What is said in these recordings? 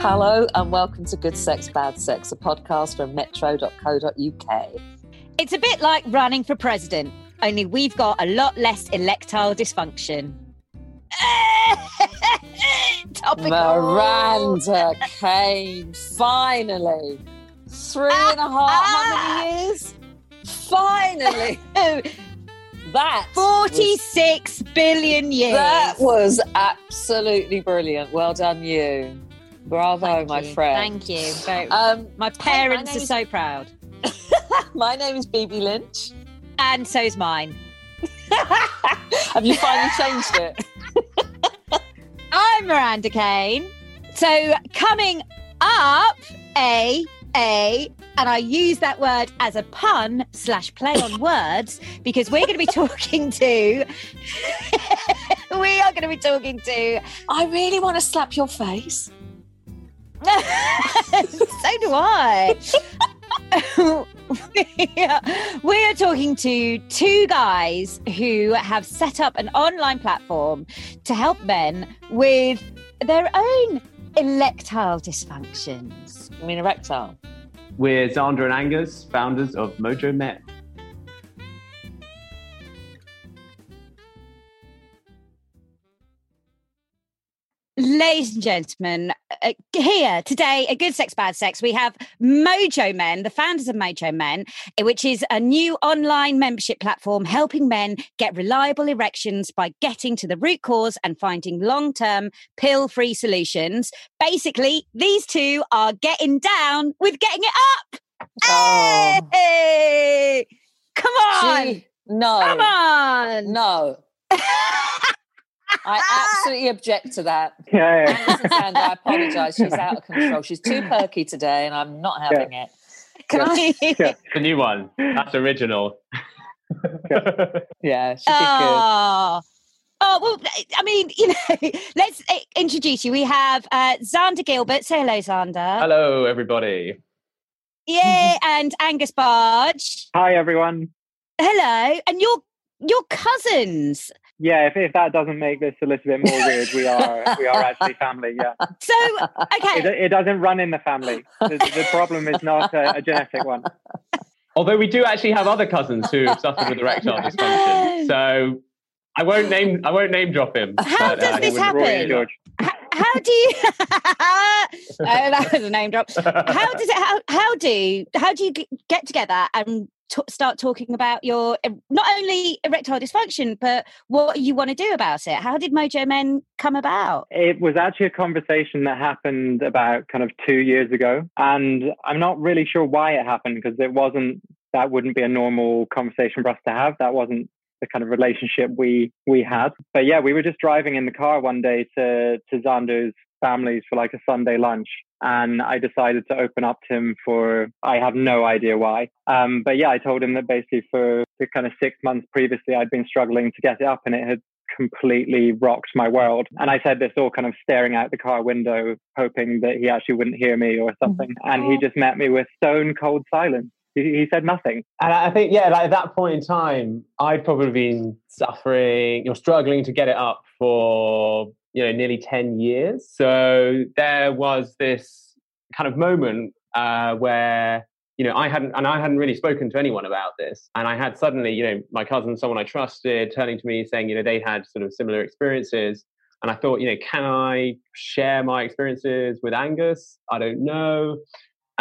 Hello and welcome to Good Sex, Bad Sex, a podcast from metro.co.uk. It's a bit like running for president, only we've got a lot less electile dysfunction. Topical. Miranda Kane, finally. 3.5 how many years? Finally. That 46 billion years. That was absolutely brilliant. Well done, you. Bravo, my friend. Thank you. My parents are so proud. My name is Bibi Lynch. And so's mine. Have you finally changed it? I'm Miranda Kane. So coming up, and I use that word as a pun / play on words because we're going to be talking to... I really want to slap your face. So do I. We are talking to two guys who have set up an online platform to help men with their own erectile dysfunctions. You mean erectile? We're Xander and Angus, founders of Mojo Men. Ladies and gentlemen, here today at Good Sex, Bad Sex, we have Mojo Men, the founders of Mojo Men, which is a new online membership platform helping men get reliable erections by getting to the root cause and finding long-term pill-free solutions. Basically, these two are getting down with getting it up. Oh. Hey! Come on! No. I absolutely object to that. Yeah. I apologise. She's out of control. She's too perky today and I'm not having it. Can I? Yeah. The new one. That's original. Yeah, she did good. Oh, well, I mean, you know, let's introduce you. We have Xander Gilbert. Say hello, Xander. Hello, everybody. Yeah, and Angus Barge. Hi, everyone. Hello. And your cousins. Yeah, if that doesn't make this a little bit more weird, we are actually family, yeah. So, okay. It doesn't run in the family. The problem is not a genetic one. Although we do actually have other cousins who have suffered with erectile dysfunction. So I won't name drop him. How does this happen? How do you that was a name drop. How do you get together and start talking about your not only erectile dysfunction but what you want to do about it? How did Mojo Men come about? It was actually a conversation that happened about kind of 2 years ago, and I'm not really sure why it happened because that wouldn't be a normal conversation for us to have. That wasn't the kind of relationship we had. But yeah, we were just driving in the car one day to Xander's families for like a Sunday lunch. And I decided to open up to him I have no idea why. But yeah, I told him that basically for the kind of 6 months previously, I'd been struggling to get it up and it had completely rocked my world. And I said this all kind of staring out the car window, hoping that he actually wouldn't hear me or something. And he just met me with stone cold silence. He said nothing. And I think, yeah, like at that point in time, I'd probably been struggling to get it up for, you know, nearly 10 years. So there was this kind of moment where, you know, I hadn't really spoken to anyone about this. And I had suddenly, you know, my cousin, someone I trusted, turning to me saying, you know, they had sort of similar experiences. And I thought, you know, can I share my experiences with Angus? I don't know.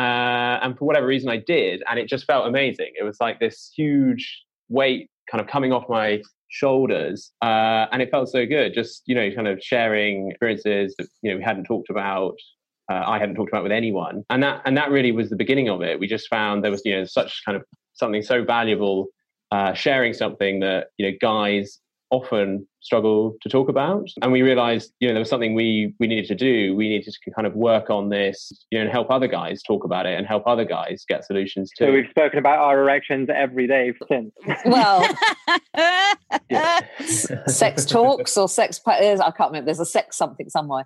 And for whatever reason I did, and it just felt amazing. It was like this huge weight kind of coming off my shoulders, and it felt so good, just, you know, kind of sharing experiences that, you know, we hadn't talked about, I hadn't talked about with anyone, and that really was the beginning of it. We just found there was, you know, such kind of something so valuable, sharing something that, you know, guys often struggle to talk about. And we realized, you know, there was something we needed to do. We needed to kind of work on this, you know, and help other guys talk about it and help other guys get solutions too. So we've spoken about our erections every day since. Well, sex talks or sex, I can't remember, there's a sex something somewhere.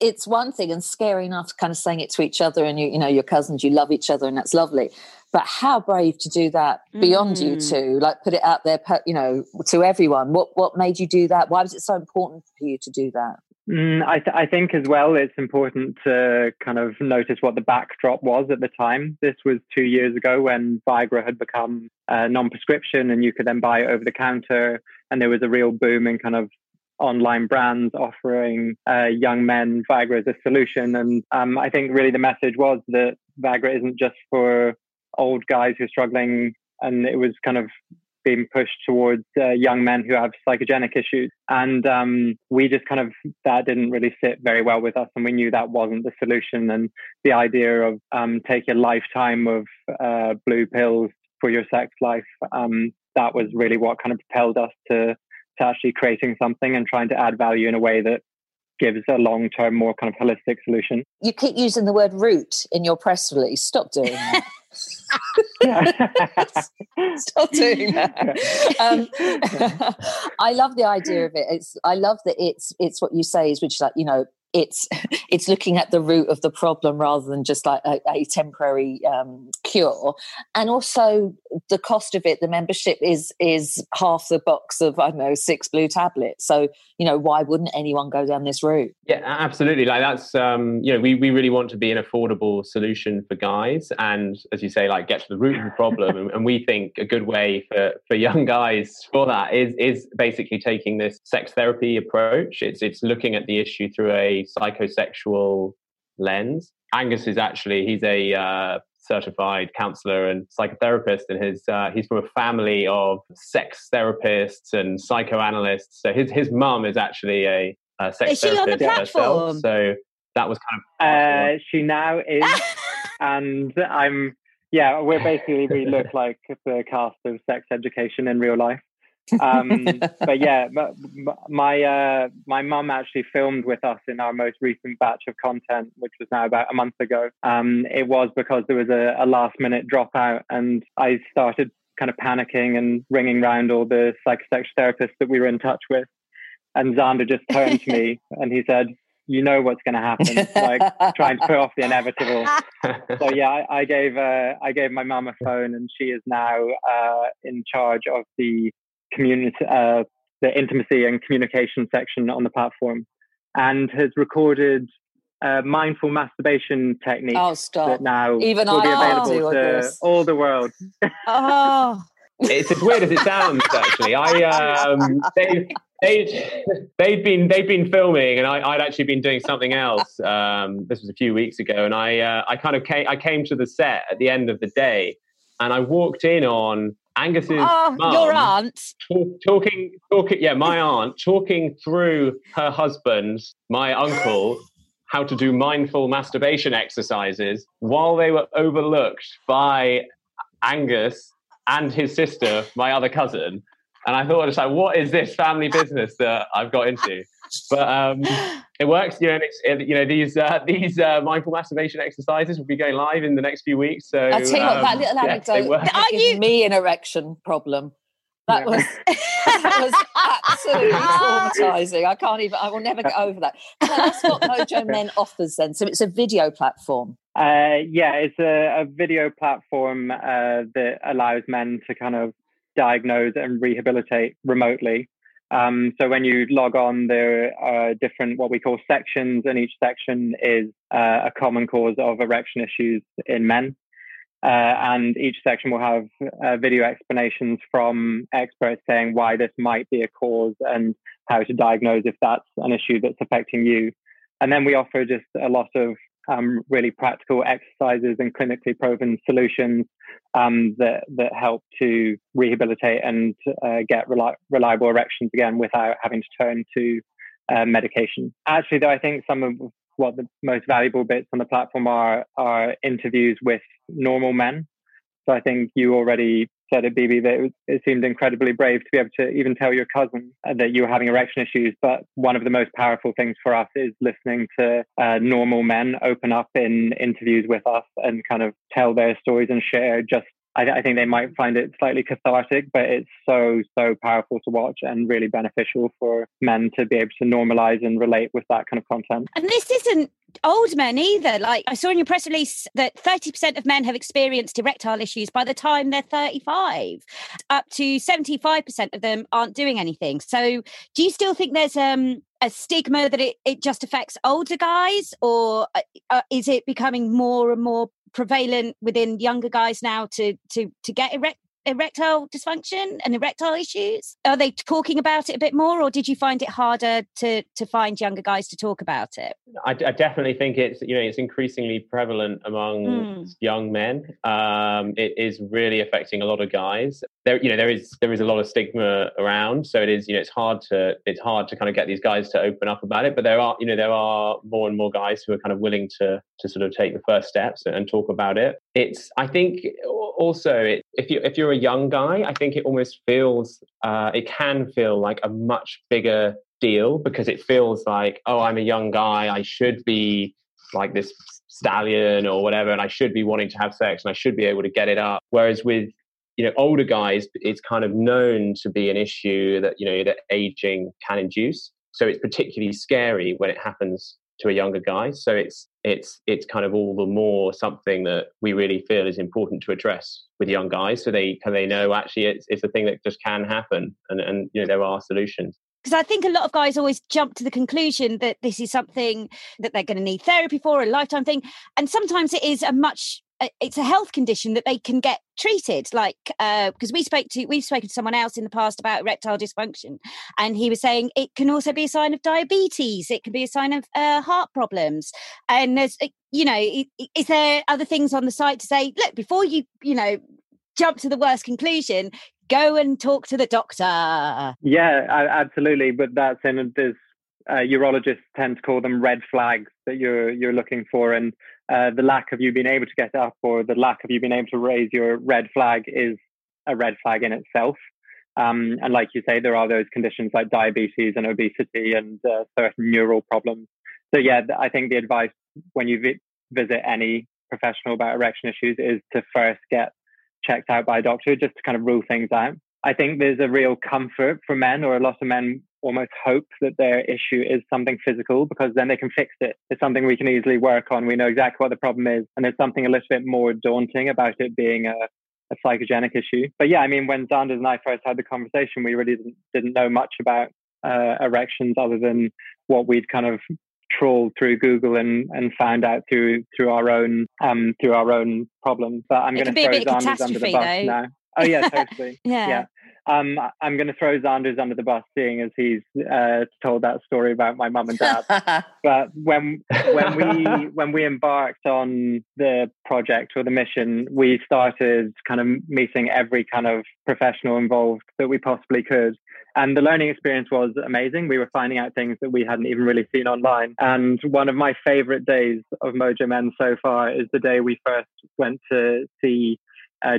It's one thing, and scary enough kind of saying it to each other, and you know, your cousins, you love each other and that's lovely. But how brave to do that beyond you two, like put it out there, you know, to everyone. What What made you do that? Why was it so important for you to do that? I think as well it's important to kind of notice what the backdrop was at the time. This was 2 years ago when Viagra had become non-prescription and you could then buy it over the counter, and there was a real boom in kind of online brands offering young men Viagra as a solution. And I think really the message was that Viagra isn't just for old guys who are struggling, and it was kind of being pushed towards young men who have psychogenic issues. And we just kind of, that didn't really sit very well with us. And we knew that wasn't the solution. And the idea of taking a lifetime of blue pills for your sex life, that was really what kind of propelled us to actually creating something and trying to add value in a way that gives a long-term, more kind of holistic solution. You keep using the word root in your press release. Stop doing that. Stop doing that. I love the idea of it. I love that it's what you say is, which is like, you know, it's looking at the root of the problem rather than just like a temporary cure. And also the cost of it, the membership is half the box of, I don't know, 6 blue tablets. So, you know, why wouldn't anyone go down this route? Yeah, absolutely. Like that's, you know, we really want to be an affordable solution for guys. And as you say, like get to the root of the problem. And we think a good way for young guys for that is basically taking this sex therapy approach. It's looking at the issue through a psychosexual lens. Angus is actually, he's a certified counselor and psychotherapist, and he's from a family of sex therapists and psychoanalysts. So his mum is actually a sex is therapist she on the platform herself. So that was kind of she now is, and I'm we're basically we look like the cast of Sex Education in real life. But yeah, my mum actually filmed with us in our most recent batch of content, which was now about a month ago. It was because there was a last minute dropout, and I started kind of panicking and ringing round all the psychosexual therapists that we were in touch with. And Xander just turned to me and he said, you know what's going to happen, like trying to put off the inevitable. So yeah, I gave my mum a phone, and she is now in charge of the intimacy and communication section on the platform, and has recorded mindful masturbation techniques that now even will be available to all the world. Oh. It's as weird as it sounds. Actually, they'd been filming, and I'd actually been doing something else. This was a few weeks ago, and I came to the set at the end of the day, and I walked in on Angus's mum, your aunt, talking. Yeah, my aunt talking through her husband, my uncle, how to do mindful masturbation exercises while they were overlooked by Angus and his sister, my other cousin. And I thought, what is this family business that I've got into? But it works, you know. And it's, you know, these mindful masturbation exercises will be going live in the next few weeks. So I tell you what, that little anecdote gives me an erection problem. That was absolutely traumatizing. I can't even. I will never get over that. So that's what Mojo Men offers then. So it's a video platform. It's a video platform that allows men to kind of diagnose and rehabilitate remotely. So when you log on, there are different what we call sections, and each section is a common cause of erection issues in men. And each section will have video explanations from experts saying why this might be a cause and how to diagnose if that's an issue that's affecting you. And then we offer just a lot of really practical exercises and clinically proven solutions that help to rehabilitate and get reliable erections again without having to turn to medication. Actually, though, I think some of what the most valuable bits on the platform are interviews with normal men. So I think you already said at Bibi that it seemed incredibly brave to be able to even tell your cousin that you were having erection issues. But one of the most powerful things for us is listening to normal men open up in interviews with us and kind of tell their stories and share. I think they might find it slightly cathartic, but it's so powerful to watch and really beneficial for men to be able to normalize and relate with that kind of content. And this isn't old men either. Like, I saw in your press release that 30% of men have experienced erectile issues by the time they're 35. Up to 75% of them aren't doing anything. So do you still think there's a stigma that it just affects older guys, or is it becoming more and more prevalent within younger guys now to get erectile dysfunction and erectile issues? Are they talking about it a bit more, or did you find it harder to find younger guys to talk about it? I definitely think it's increasingly prevalent among young men. It is really affecting a lot of guys. There is a lot of stigma around, so it is, it's hard to kind of get these guys to open up about it. But there are more and more guys who are kind of willing to sort of take the first steps and talk about it. It's, I think, also if you're a young guy, I think it almost feels it can feel like a much bigger deal, because it feels like, oh, I'm a young guy, I should be like this stallion or whatever, and I should be wanting to have sex and I should be able to get it up. Whereas with older guys, it's kind of known to be an issue that, that aging can induce. So it's particularly scary when it happens to a younger guy. So it's kind of all the more something that we really feel is important to address with young guys. So they know actually it's a thing that just can happen, and there are solutions. Because I think a lot of guys always jump to the conclusion that this is something that they're going to need therapy for, a lifetime thing. And sometimes it is it's a health condition that they can get treated, like because we've spoken to someone else in the past about erectile dysfunction, and he was saying it can also be a sign of diabetes, it can be a sign of heart problems. And there's is there other things on the site to say, look, before you jump to the worst conclusion, go and talk to the doctor? Yeah, absolutely. But that's in this urologists tend to call them red flags that you're looking for, and the lack of you being able to get up, or the lack of you being able to raise your red flag, is a red flag in itself. And like you say, there are those conditions like diabetes and obesity and certain neural problems. So yeah, I think the advice when you visit any professional about erection issues is to first get checked out by a doctor, just to kind of rule things out. I think there's a real comfort for men, or a lot of men almost hope that their issue is something physical, because then they can fix it. It's something we can easily work on. We know exactly what the problem is. And there's something a little bit more daunting about it being a psychogenic issue. But yeah, I mean, when Xander and I first had the conversation, we really didn't know much about erections other than what we'd kind of trawled through Google and found out through our own problems. But I'm going to throw Xander's under the bus now. Oh yeah, totally. Yeah. I'm going to throw Xander's under the bus, seeing as he's told that story about my mum and dad. But when we embarked on the project or the mission, we started kind of meeting every kind of professional involved that we possibly could. And the learning experience was amazing. We were finding out things that we hadn't even really seen online. And one of my favourite days of Mojo Men so far is the day we first went to see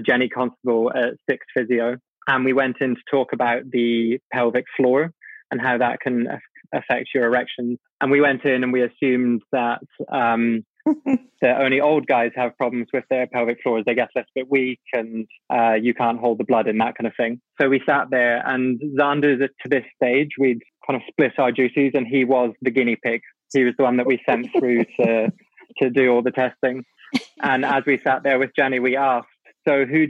Jenny Constable at Six Physio. And we went in to talk about the pelvic floor and how that can affect your erections. And we went in and we assumed that that only old guys have problems with their pelvic floors. They get a little bit weak and you can't hold the blood in, that kind of thing. So we sat there, and Xander's, to this stage, we'd kind of split our duties, and he was the guinea pig. He was the one that we sent through to do all the testing. And as we sat there with Jenny, we asked, so who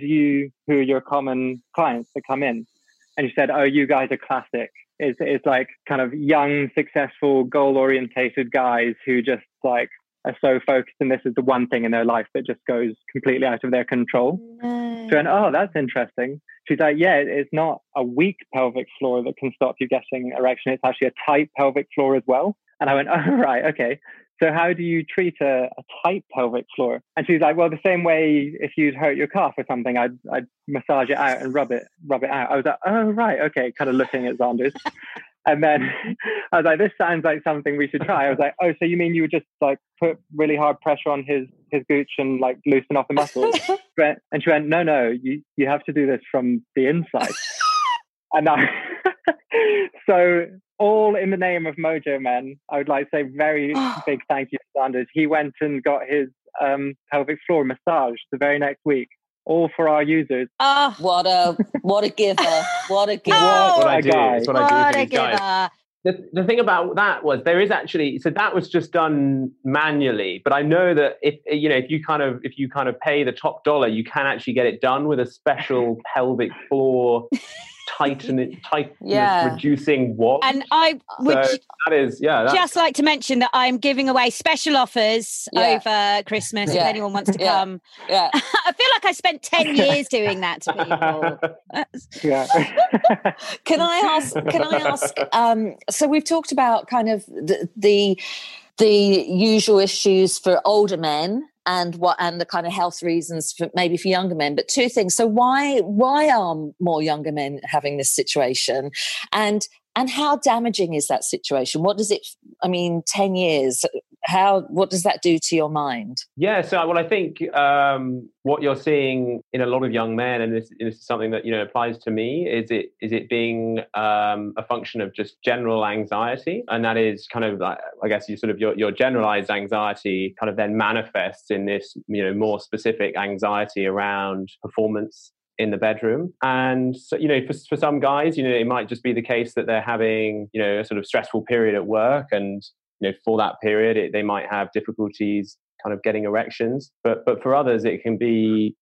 are your common clients that come in? And she said, oh, you guys are classic. It's like kind of young, successful, goal-orientated guys who just like are so focused, and this is the one thing in their life that just goes completely out of their control. No. She went, oh, that's interesting. She's like, yeah, it's not a weak pelvic floor that can stop you getting erection. It's actually a tight pelvic floor as well. And I went, oh, right, okay. So how do you treat a tight pelvic floor? And she's like, well, the same way if you'd hurt your calf or something, I'd massage it out and rub it out. I was like, oh, right, okay, kind of looking at Xander's. And then I was like, this sounds like something we should try. I was like, oh, so you mean you would just like put really hard pressure on his gooch and like loosen off the muscles? And she went, no, you have to do this from the inside. And I... So all in the name of Mojo Men, I would like to say very big thank you to Xander. He went and got his pelvic floor massaged the very next week, all for our users. What a giver. What a giver. What I do. What I do for these guys. The thing about that was there is actually, so that was just done manually, but I know that if you kind of pay the top dollar, you can actually get it done with a special pelvic floor tightness reducing wand. And I would just like to mention that I'm giving away special offers over Christmas if anyone wants to come. Yeah. I feel like I spent 10 years doing that to people. Can I ask so we've talked about kind of the usual issues for older men and the kind of health reasons for younger men, but two things. So why are more younger men having this situation, and how damaging is that situation? What does it, I mean, 10 years, what does that do to your mind? Yeah, so well, I think what you're seeing in a lot of young men, and this is something that, you know, applies to me, is it being a function of just general anxiety, and that is kind of like, I guess, you sort of your generalized anxiety kind of then manifests in this, you know, more specific anxiety around performance in the bedroom. And so, you know, for some guys, you know, it might just be the case that they're having, you know, a sort of stressful period at work, and, you know, for that period they might have difficulties kind of getting erections, but for others it can be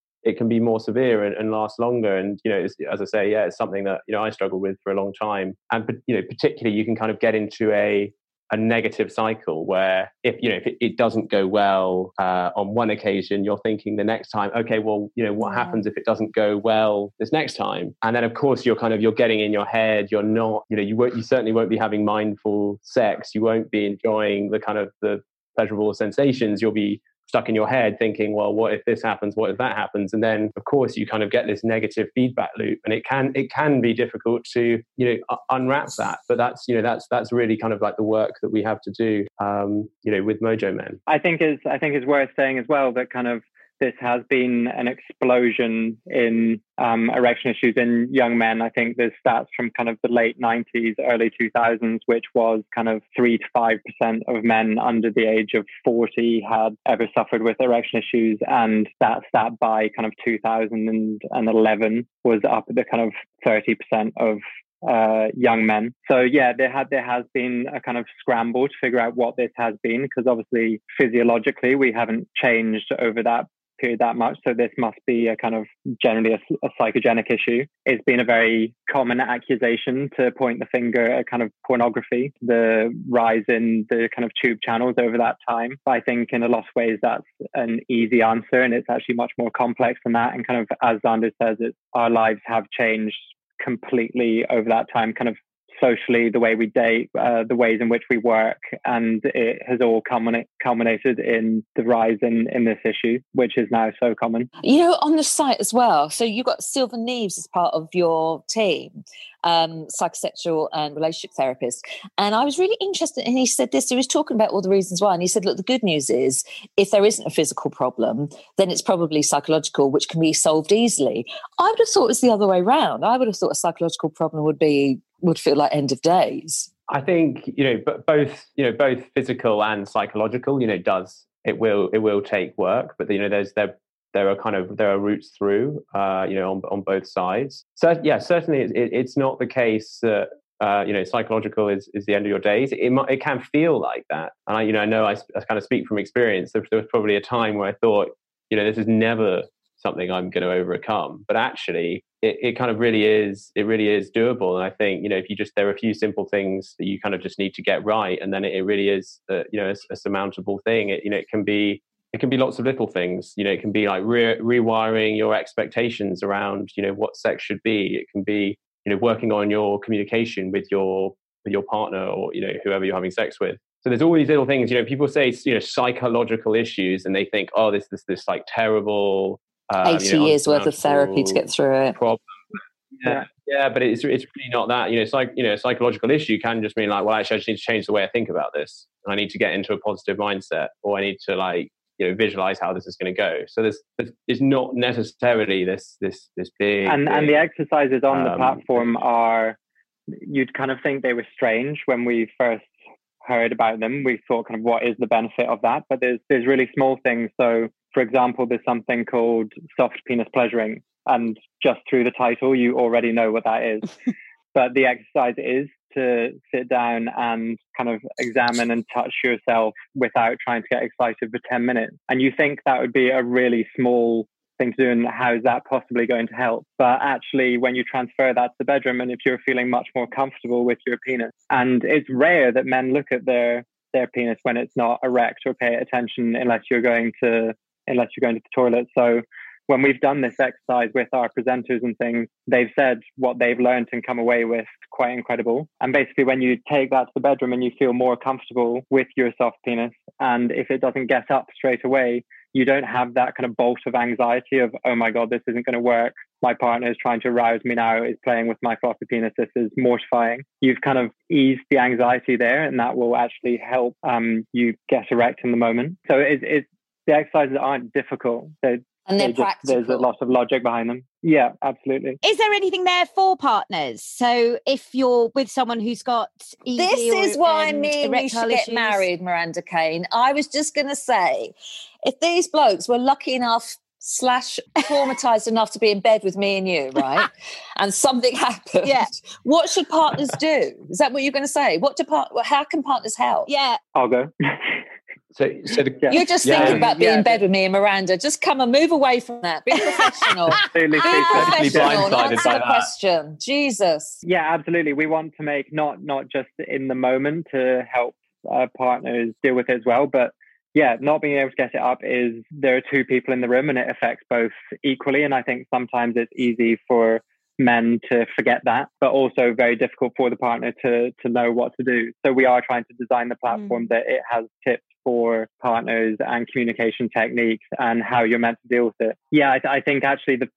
more severe and last longer. And, you know, as I say, yeah, it's something that, you know, I struggled with for a long time. And, you know, particularly you can kind of get into a negative cycle where if it doesn't go well on one occasion, you're thinking the next time, okay, well, you know, what happens if it doesn't go well this next time? And then of course you're getting in your head, you're not, you know, you certainly won't be having mindful sex, you won't be enjoying the kind of the pleasurable sensations, you'll be stuck in your head thinking, well, what if this happens, what if that happens? And then of course you kind of get this negative feedback loop, and it can be difficult to, you know, unwrap that. But that's, you know, that's really kind of like the work that we have to do you know, with Mojo Men. I think is worth saying as well that kind of this has been an explosion in erection issues in young men. I think there's stats from kind of the late 90s, early 2000s, which was kind of 3 to 5% of men under the age of 40 had ever suffered with erection issues. And that stat by kind of 2011 was up at the kind of 30% of young men. So yeah, there has been a kind of scramble to figure out what this has been, because obviously physiologically we haven't changed over that period that much, so this must be a kind of generally a psychogenic issue. It's been a very common accusation to point the finger at kind of pornography, the rise in the kind of tube channels over that time. But I think in a lot of ways that's an easy answer, and it's actually much more complex than that. And kind of, as Xander says, our lives have changed completely over that time, kind of socially, the way we date, the ways in which we work, and it has all culminated in the rise in this issue, which is now so common. You know, on the site as well, so you've got Sylvan Neves as part of your team, psychosexual and relationship therapist, and I was really interested, and he said this, he was talking about all the reasons why, and he said, look, the good news is if there isn't a physical problem, then it's probably psychological, which can be solved easily. I would have thought it's the other way around. I would have thought a psychological problem would feel like end of days. I think, you know, but both physical and psychological, you know, it will take work, but, you know, there are routes through, you know, on both sides. So yeah, certainly it's not the case that you know, psychological is the end of your days. It can feel like that, and I kind of speak from experience. There was probably a time where I thought, you know, this is never something I'm going to overcome, but actually it kind of really is doable. And I think, you know, if you just, there are a few simple things that you kind of just need to get right, and then it really is you know, a surmountable thing. It, you know, it can be lots of little things. You know, it can be like rewiring your expectations around, you know, what sex should be. It can be, you know, working on your communication with your partner, or, you know, whoever you're having sex with. So there's all these little things. You know, people say, you know, psychological issues, and they think, oh, this like terrible 80 years worth of therapy to get through it. Problem. Yeah, but it's really not that. You know, it's like, you know, a psychological issue can just mean like, well, actually, I just need to change the way I think about this. I need to get into a positive mindset, or I need to, like, you know, visualize how this is going to go. So it's not necessarily this big. And the exercises on the platform are, you'd kind of think they were strange when we first heard about them. We thought, kind of, what is the benefit of that? But there's really small things. So, for example, there's something called soft penis pleasuring, and just through the title, you already know what that is. But the exercise is to sit down and kind of examine and touch yourself without trying to get excited for 10 minutes. And you think that would be a really small thing to do, and how is that possibly going to help? But actually, when you transfer that to the bedroom, and if you're feeling much more comfortable with your penis, and it's rare that men look at their penis when it's not erect or pay attention unless you're going to the toilet. So when we've done this exercise with our presenters and things, they've said what they've learned and come away with quite incredible. And basically, when you take that to the bedroom and you feel more comfortable with your soft penis, and if it doesn't get up straight away, you don't have that kind of bolt of anxiety of, oh my God, this isn't going to work. My partner is trying to arouse me now, is playing with my floppy penis. This is mortifying. You've kind of eased the anxiety there, and that will actually help you get erect in the moment. So it's the exercises aren't difficult. There's a lot of logic behind them. Yeah, absolutely. Is there anything there for partners? So if you're with someone who's got ED, this is why me and you should get married, Miranda Kane. I was just going to say, if these blokes were lucky enough / traumatized enough to be in bed with me and you, right, and something happened, yeah, what should partners do? Is that what you're going to say? How can partners help? Yeah, I'll go. You're just thinking about being in bed with me and Miranda. Just come and move away from that. Be professional. Be professional. Answer the question. Jesus. Yeah, absolutely. We want to make not just in the moment to help partners deal with it as well, but yeah, not being able to get it up is, there are two people in the room and it affects both equally. And I think sometimes it's easy for men to forget that, but also very difficult for the partner to know what to do. So we are trying to design the platform that it has tips for partners and communication techniques and how you're meant to deal with it. Yeah, I think actually the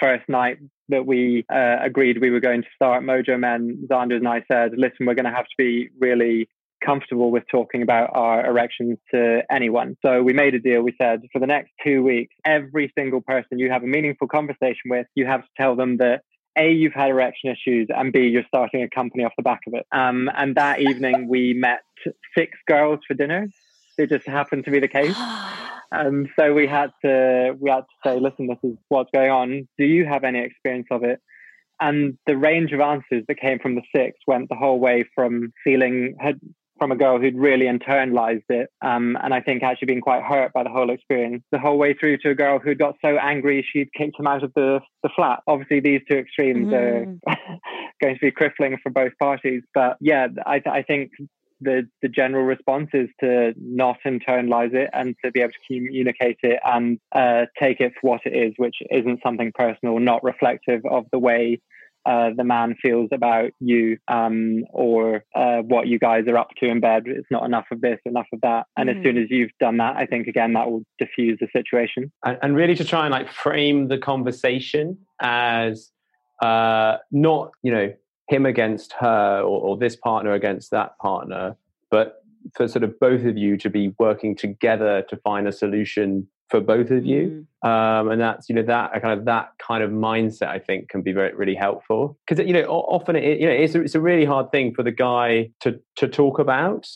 first night that we agreed we were going to start Mojo Men, Xander and I said, listen, we're going to have to be really comfortable with talking about our erections to anyone. So we made a deal. We said, for the next 2 weeks, every single person you have a meaningful conversation with, you have to tell them that A, you've had erection issues, and B, you're starting a company off the back of it. And that evening we met 6 girls for dinner. It just happened to be the case. So we had to say, listen, this is what's going on. Do you have any experience of it? And the range of answers that came from the 6 went the whole way from from a girl who'd really internalized it and I think actually been quite hurt by the whole experience, the whole way through to a girl who'd got so angry she'd kicked him out of the flat. Obviously, these two extremes are going to be crippling for both parties. But yeah, I think the general response is to not internalize it and to be able to communicate it and take it for what it is, which isn't something personal, not reflective of the way the man feels about you or what you guys are up to in bed. It's not enough of this, enough of that. And as soon as you've done that, I think, again, that will diffuse the situation. And really to try and like frame the conversation as not, him against her or this partner against that partner, but for sort of both of you to be working together to find a solution for both of you. And that's, that kind of mindset, I think, can be really helpful. Because, often, it's a really hard thing for the guy to talk about.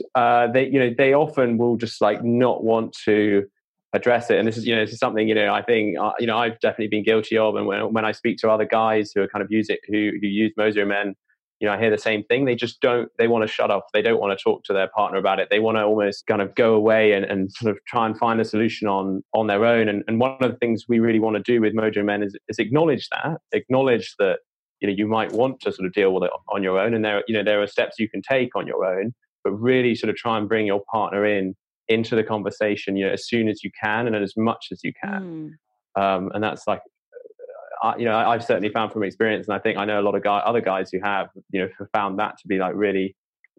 They often will just like not want to address it. And this is something, I think, I've definitely been guilty of. And when I speak to other guys who are kind of who use Mojo Men, I hear the same thing. They want to shut off. They don't want to talk to their partner about it. They want to almost kind of go away and sort of try and find a solution on their own. And one of the things we really want to do with Mojo Men is acknowledge that, you might want to sort of deal with it on your own. And there are steps you can take on your own, but really sort of try and bring your partner into the conversation, as soon as you can and as much as you can. And that's like, I've certainly found from experience, and I think I know a lot of other guys who have, found that to be like really,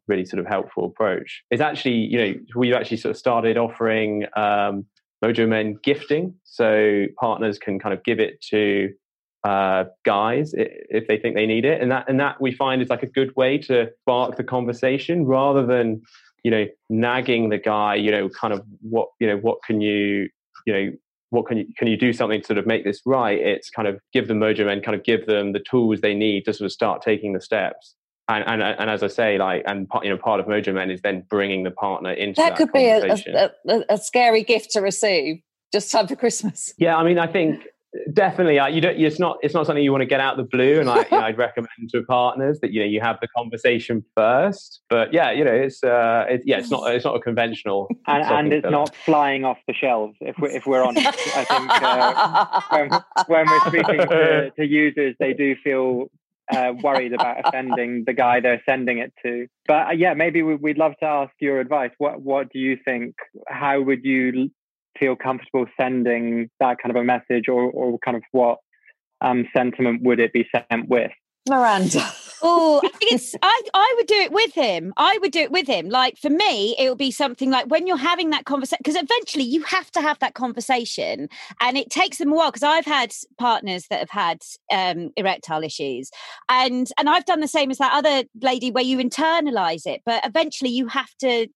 really sort of helpful approach. It's actually, we've actually sort of started offering Mojo Men gifting, so partners can kind of give it to guys if they think they need it, and that we find is like a good way to spark the conversation rather than nagging the guy, kind of what can you do something to sort of make this right? It's kind of give them Mojo Men, kind of give them the tools they need to sort of start taking the steps. And as I say, part of Mojo Men is then bringing the partner into that could be a scary gift to receive just time for Christmas. Yeah, I mean, I think Definitely, you don't. It's not something you want to get out of the blue, and I'd recommend to partners that you have the conversation first. But it's not a conventional, and it's not flying off the shelves. If we're honest, I think when we're speaking to users, they do feel worried about offending the guy they're sending it to. But maybe we'd love to ask your advice. What do you think? How would you feel comfortable sending that kind of a message, or kind of what sentiment would it be sent with? Miranda. Oh, I think I would do it with him. I would do it with him. Like, for me, it would be something like, when you're having that conversation, because eventually you have to have that conversation, and it takes them a while, because I've had partners that have had erectile issues, and I've done the same as that other lady where you internalize it, but eventually you have to,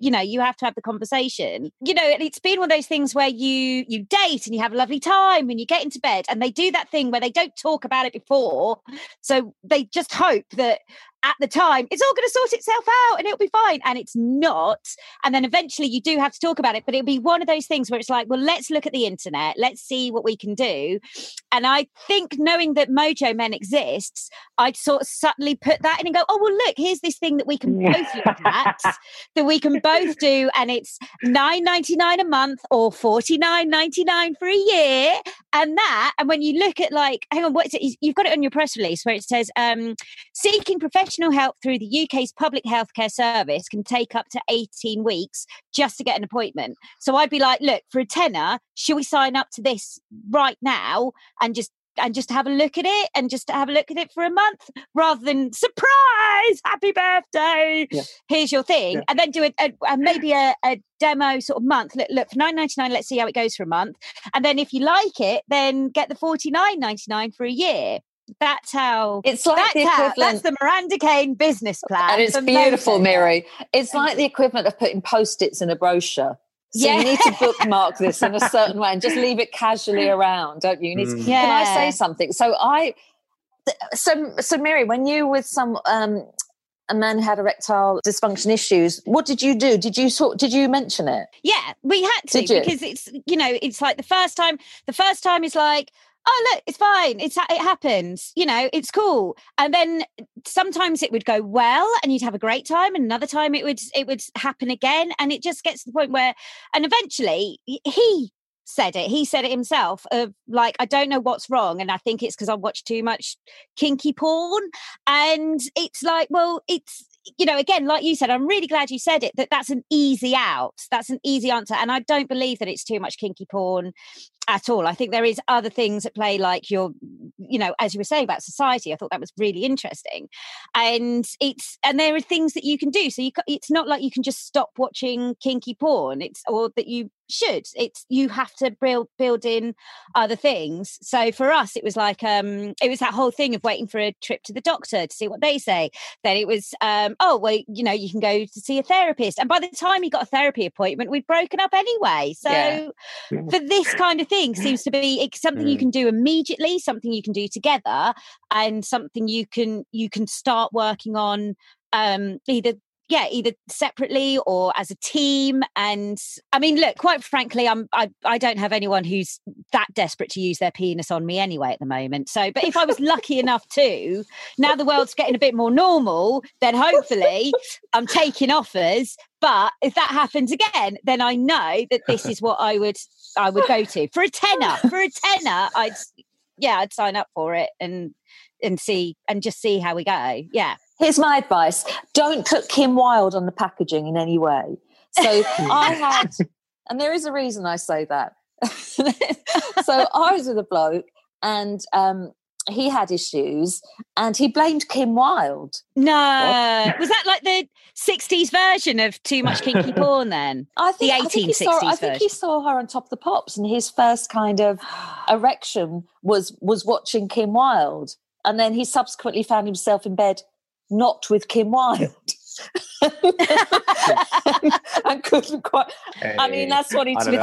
you have to have the conversation. It's been one of those things where you date and you have a lovely time and you get into bed, and they do that thing where they don't talk about it before. So they just hope that at the time it's all going to sort itself out and it'll be fine. And it's not. And then eventually you do have to talk about it, but it'll be one of those things where it's like, well, let's look at the internet. Let's see what we can do. And I think, knowing that Mojo Men exists, I'd sort of subtly put that in and go, oh, well, look, here's this thing that we can both look at, that we can both do. And it's $9.99 a month or $49.99 for a year. And when you look at, like, hang on, what is it? You've got it on your press release where it says, seeking professional help through the UK's public healthcare service can take up to 18 weeks just to get an appointment. So I'd be like, look, for a tenner, should we sign up to this right now and just have a look at it for a month, rather than surprise, happy birthday, here's your thing, and then do a demo sort of month. Look, for $9.99, let's see how it goes for a month, and then if you like it, then get the $49.99 for a year. That's how it's like that's the Miranda Kane business plan. And it's beautiful, Mary. It's like the equivalent of putting post-its in a brochure. So you need to bookmark this in a certain way and just leave it casually around, don't you? Can I say something? So Mary, when you were with a man who had erectile dysfunction issues, what did you do? Did you mention it? Yeah, we had to, because it's it's like the first time is like, oh, look, it's fine. It happens. It's cool. And then sometimes it would go well and you'd have a great time. And another time it would happen again. And it just gets to the point where, and eventually he said it. He said it himself of like, I don't know what's wrong. And I think it's because I watch too much kinky porn. And it's like, well, it's, again, like you said, I'm really glad you said it, that's an easy out. That's an easy answer. And I don't believe that it's too much kinky porn at all. I think there is other things at play, like your, as you were saying about society. I thought that was really interesting. And there are things that you can do. So it's not like you can just stop watching kinky porn. Or that you should. You have to build in other things. So for us, it was like, it was that whole thing of waiting for a trip to the doctor to see what they say. Then it was, you can go to see a therapist. And by the time he got a therapy appointment, we'd broken up anyway. So for this kind of thing seems to be something you can do immediately, something you can do together, and something you can start working on either separately or as a team. And I mean, look, quite frankly, I don't have anyone who's that desperate to use their penis on me anyway at the moment. So, but if I was lucky enough to, now the world's getting a bit more normal, then hopefully I'm taking offers. But if that happens again, then I know that this is what I would go to for a tenner. I'd sign up for it and see and just see how we go. Yeah. Here's my advice. Don't put Kim Wilde on the packaging in any way. So and there is a reason I say that. So I was with a bloke and he had issues and he blamed Kim Wilde. No. What? Was that like the 60s version of too much kinky porn then? I think he saw her on Top of the Pops, and his first kind of erection was watching Kim Wilde. And then he subsequently found himself in bed not with Kim Wilde. And couldn't quite. Hey, I mean, that's what he told me.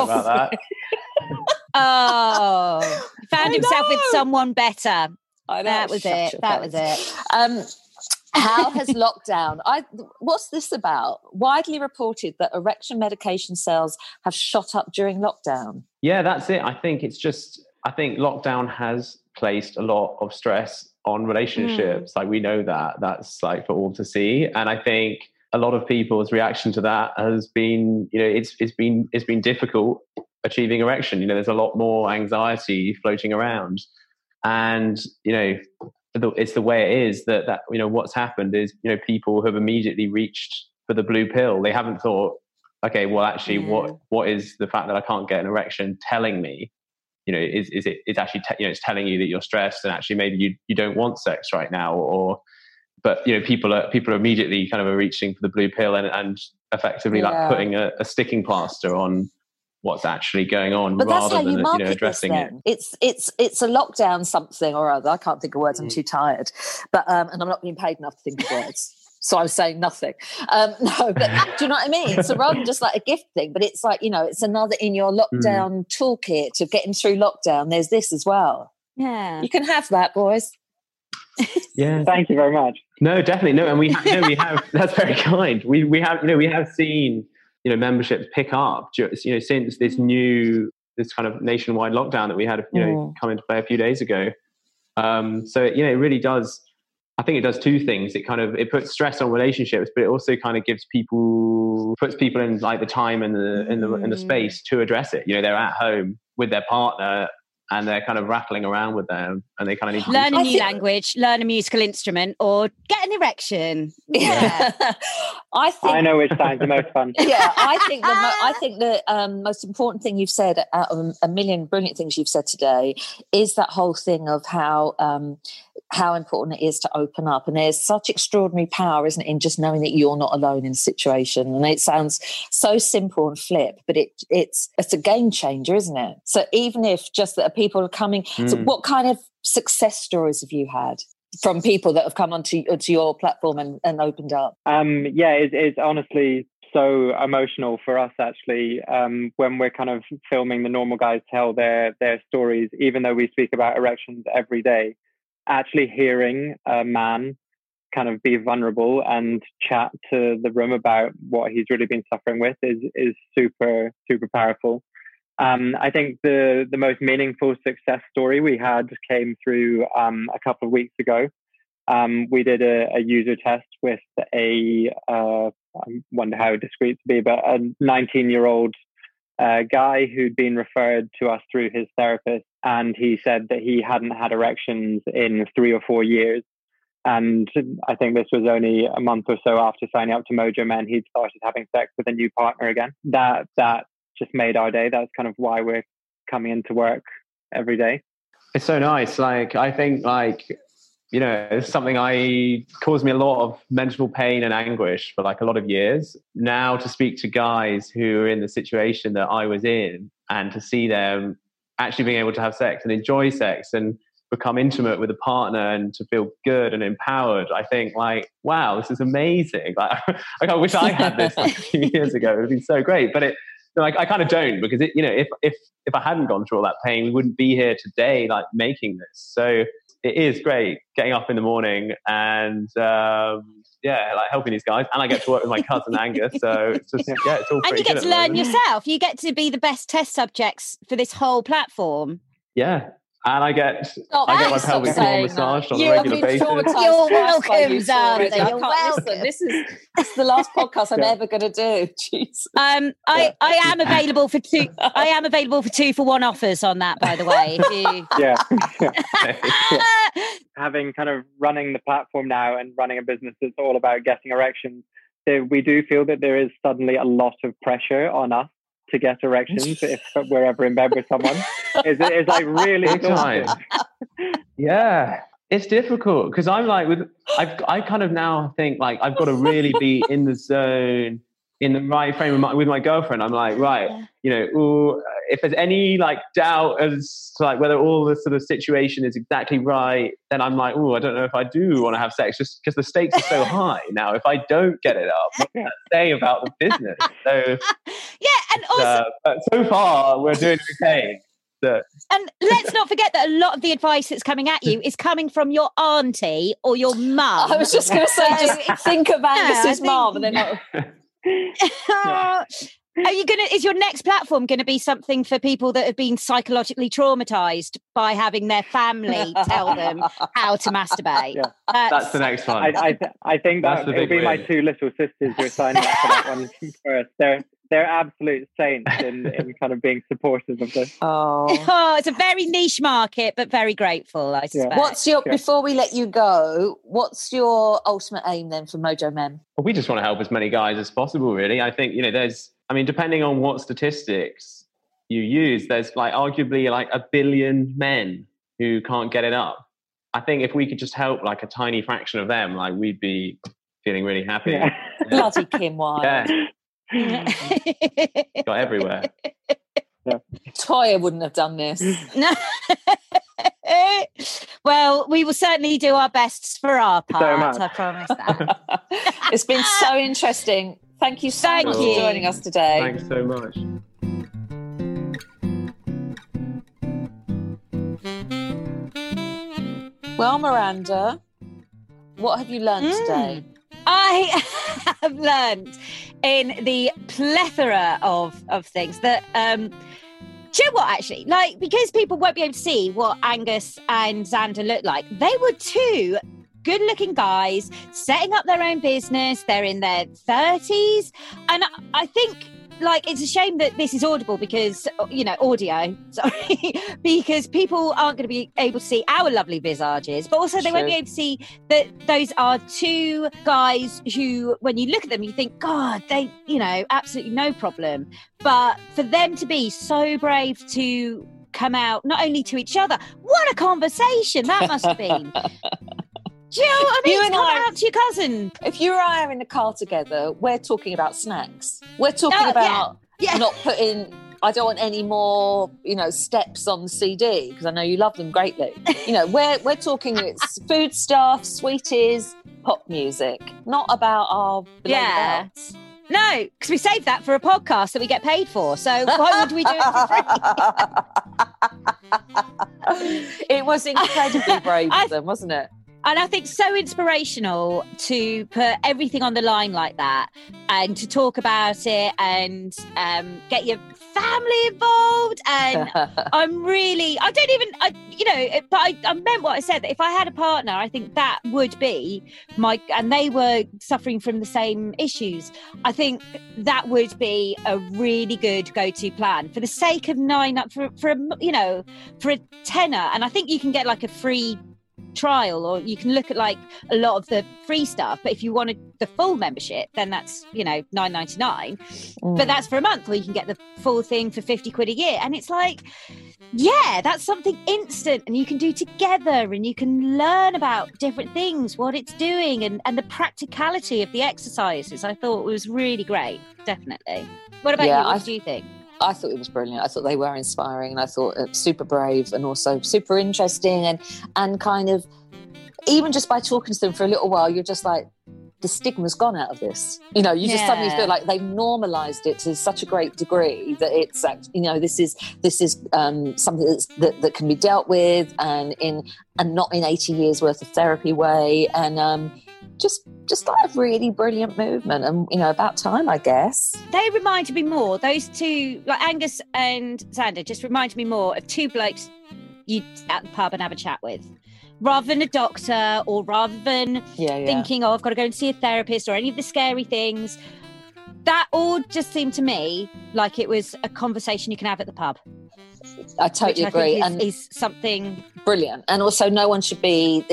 Oh, found himself with someone better. I know, that was it. That was it. How has lockdown? What's this about? Widely reported that erection medication sales have shot up during lockdown. Yeah, that's it. I think it's just. I think lockdown has placed a lot of stress on relationships. Like, we know that that's like for all to see. And I think a lot of people's reaction to that has been, you know, it's been difficult achieving erection. You know, there's a lot more anxiety floating around, and, you know, it's the way it is that, you know, what's happened is, you know, people have immediately reached for the blue pill. They haven't thought, okay, well, actually, what is the fact that I can't get an erection telling me? You know, it's telling you that you're stressed, and actually maybe you don't want sex right now, but you know, people are immediately kind of reaching for the blue pill and effectively like putting a sticking plaster on what's actually going on, but rather than, you know, addressing it. It's a lockdown something or other. I can't think of words. I'm too tired, but and I'm not being paid enough to think of words. So I was saying nothing. But do you know what I mean? So rather than just like a gift thing, but it's like, you know, it's another in your lockdown toolkit of getting through lockdown. There's this as well. Yeah. You can have that, boys. Yeah. Thank you very much. No, definitely. No, and we have, that's very kind. We have seen, you know, memberships pick up, you know, since this kind of nationwide lockdown that we had, you know, come into play a few days ago. So, you know, it really does. I think it does two things. It kind of, it puts stress on relationships, but it also kind of puts people in like the time and the space to address it. You know, they're at home with their partner and they're kind of rattling around with them, and they kind of need to learn a new language, learn a musical instrument, or get an erection. Yeah. I know which sounds the most fun. Yeah, I think the most important thing you've said out of a million brilliant things you've said today is that whole thing of how important it is to open up. And there's such extraordinary power, isn't it, in just knowing that you're not alone in a situation. And it sounds so simple and flip, but it's a game changer, isn't it? So even if just that people are coming, so what kind of success stories have you had from people that have come onto your platform and opened up? It's honestly so emotional for us, actually, when we're kind of filming the normal guys tell their stories, even though we speak about erections every day. Actually hearing a man kind of be vulnerable and chat to the room about what he's really been suffering with is super, super powerful. I think the most meaningful success story we had came through a couple of weeks ago. We did a user test with I wonder how discreet to be, but a 19-year-old guy who'd been referred to us through his therapist, and he said that he hadn't had erections in 3 or 4 years. And I think this was only a month or so after signing up to Mojo Men, he'd started having sex with a new partner again. That just made our day. That's kind of why we're coming into work every day. It's so nice. Like, I think, like, you know, it's something caused me a lot of mental pain and anguish for like a lot of years. Now to speak to guys who are in the situation that I was in, and to see them actually being able to have sex and enjoy sex and become intimate with a partner and to feel good and empowered, I think, like, wow, this is amazing. Like I wish I had this like a few years ago. It would be so great. But it, like, I kind of don't, because it, you know, if I hadn't gone through all that pain, we wouldn't be here today, like, making this. So it is great getting up in the morning and like helping these guys. And I get to work with my cousin Angus, so it's just it's all pretty good. And you get to learn yourself. You get to be the best test subjects for this whole platform. Yeah. And I get my pelvic floor massaged on a regular basis. You're welcome, Xander. You're welcome. This is the last podcast I'm ever going to do. Jesus. I am available for 2-for-1 offers on that, by the way. Having kind of running the platform now and running a business that's all about getting erections, we do feel that there is suddenly a lot of pressure on us to get erections if we're ever in bed with someone. It's like really exhausting. Yeah, it's difficult, because I'm like, I kind of now think, like, I've got to really be in the zone, in the right frame of mind with my girlfriend. I'm like, right, you know, ooh, if there's any like doubt as to like whether all the sort of situation is exactly right, then I'm like, oh, I don't know if I do want to have sex, just because the stakes are so high now. If I don't get it up, what can I say about the business? So and also, but so far we're doing okay. And let's not forget that a lot of the advice that's coming at you is coming from your auntie or your mum. I was just going to say, just think of Angus's mum, and then. Are you going to, is your next platform going to be something for people that have been psychologically traumatized by having their family tell them how to masturbate? Yeah. That's the next one. I think that it'll be my two little sisters who are signing up for that one first. They're absolute saints in kind of being supportive of this. Oh, it's a very niche market, but very grateful, I suspect. Yeah. Before we let you go, what's your ultimate aim then for Mojo Men? Well, we just want to help as many guys as possible, really. I think, depending on what statistics you use, there's arguably 1 billion men who can't get it up. I think if we could just help a tiny fraction of them, we'd be feeling really happy. Yeah. Yeah. Bloody Kim Wilde. Yeah. Got everywhere. Yeah. Toya wouldn't have done this. No. Well, we will certainly do our best for our part. I promise that. It's been so interesting. Thank you so much for joining us today. Thanks so much. Well, Miranda, what have you learned today? I have learned in the plethora of things that, do you know what, actually? Because people won't be able to see what Angus and Xander look like, they were two good-looking guys setting up their own business. They're in their 30s. And I think, it's a shame that this is audible because, because people aren't going to be able to see our lovely visages, but also they won't be able to see that those are two guys who, when you look at them, you think, God, they, absolutely no problem. But for them to be so brave to come out, not only to each other, what a conversation that must have been. Jill, come out to your cousin. If you and I are in the car together, we're talking about snacks. We're talking about not putting... I don't want any more, steps on the CD because I know you love them greatly. We're talking it's food stuff, sweeties, pop music, not about our... belongings. No, because we saved that for a podcast that we get paid for. So why would we do it for free? It was incredibly brave of them, wasn't it? And I think so inspirational to put everything on the line like that and to talk about it and get your family involved. And I meant what I said, that if I had a partner, I think that would be and they were suffering from the same issues. I think that would be a really good go-to plan for the sake of for a tenner. And I think you can get a free trial, or you can look at a lot of the free stuff, but if you wanted the full membership then that's $9.99 but that's for a month, or you can get the full thing for 50 quid a year, and it's that's something instant and you can do together and you can learn about different things, what it's doing and the practicality of the exercises. I thought was really great. Definitely. What about you? What do you think? I thought it was brilliant. I thought they were inspiring, and I thought it was super brave and also super interesting and kind of, even just by talking to them for a little while, you're just the stigma's gone out of this. You just suddenly feel they've normalised it to such a great degree that it's, this is something that can be dealt with and not in 80 years worth of therapy way, and just a really brilliant movement, and about time, I guess. They reminded me more, those two, Angus and Xander, just reminded me more of two blokes you'd at the pub and have a chat with, rather than a doctor, or rather than thinking, I've got to go and see a therapist, or any of the scary things. That all just seemed to me like it was a conversation you can have at the pub. I totally agree. I think is something brilliant. And also, no one should be...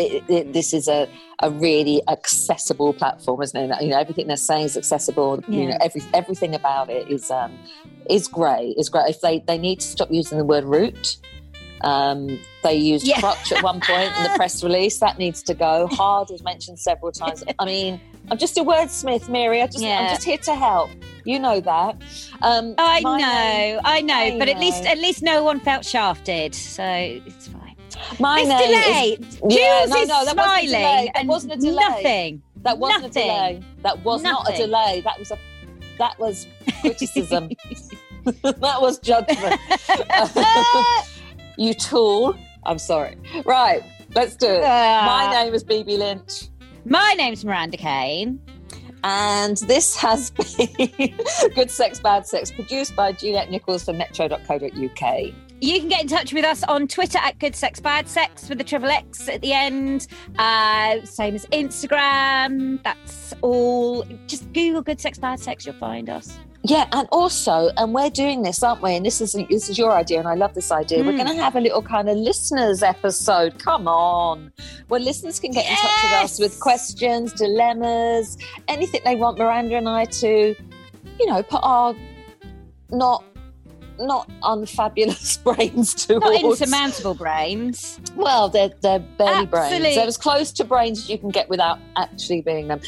This is a really accessible platform, isn't it? Everything they're saying is accessible. Yeah. Everything about it is great. It's great. If they need to stop using the word root... they used crutch at one point in the press release. That needs to go. Hard was mentioned several times. I mean, I'm just a wordsmith, Mary. I'm just here to help. You know that. I know. But at least no one felt shafted. So it's fine. My name is... Yeah, no, that wasn't a delay. That wasn't a delay. Nothing. That wasn't a delay. That was not a delay. That was criticism. That was judgment. You tool. I'm sorry. Right, let's do it. My name is Bibi Lynch. My name's Miranda Kane. And this has been Good Sex, Bad Sex, produced by Juliet Nichols for metro.co.uk. You can get in touch with us on Twitter at goodsexbadsex with the XXX at the end. Same as Instagram. That's all. Just Google Good Sex, Bad Sex, you'll find us. Yeah, and also, and we're doing this, aren't we? And this is your idea, and I love this idea. We're going to have a little kind of listeners episode. Come on. Where listeners can get in touch with us with questions, dilemmas, anything they want Miranda and I to, you know, put our not unfabulous brains towards. Not insurmountable brains. Well, they're barely brains. They're as close to brains as you can get without actually being them.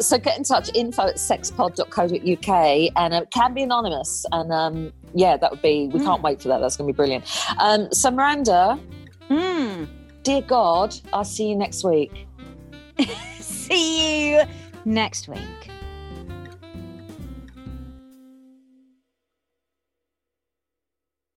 So get in touch, info@sexpod.co.uk, and it can be anonymous. And that would be, we can't wait for that. That's going to be brilliant. So Miranda, dear God, I'll see you next week. See you next week.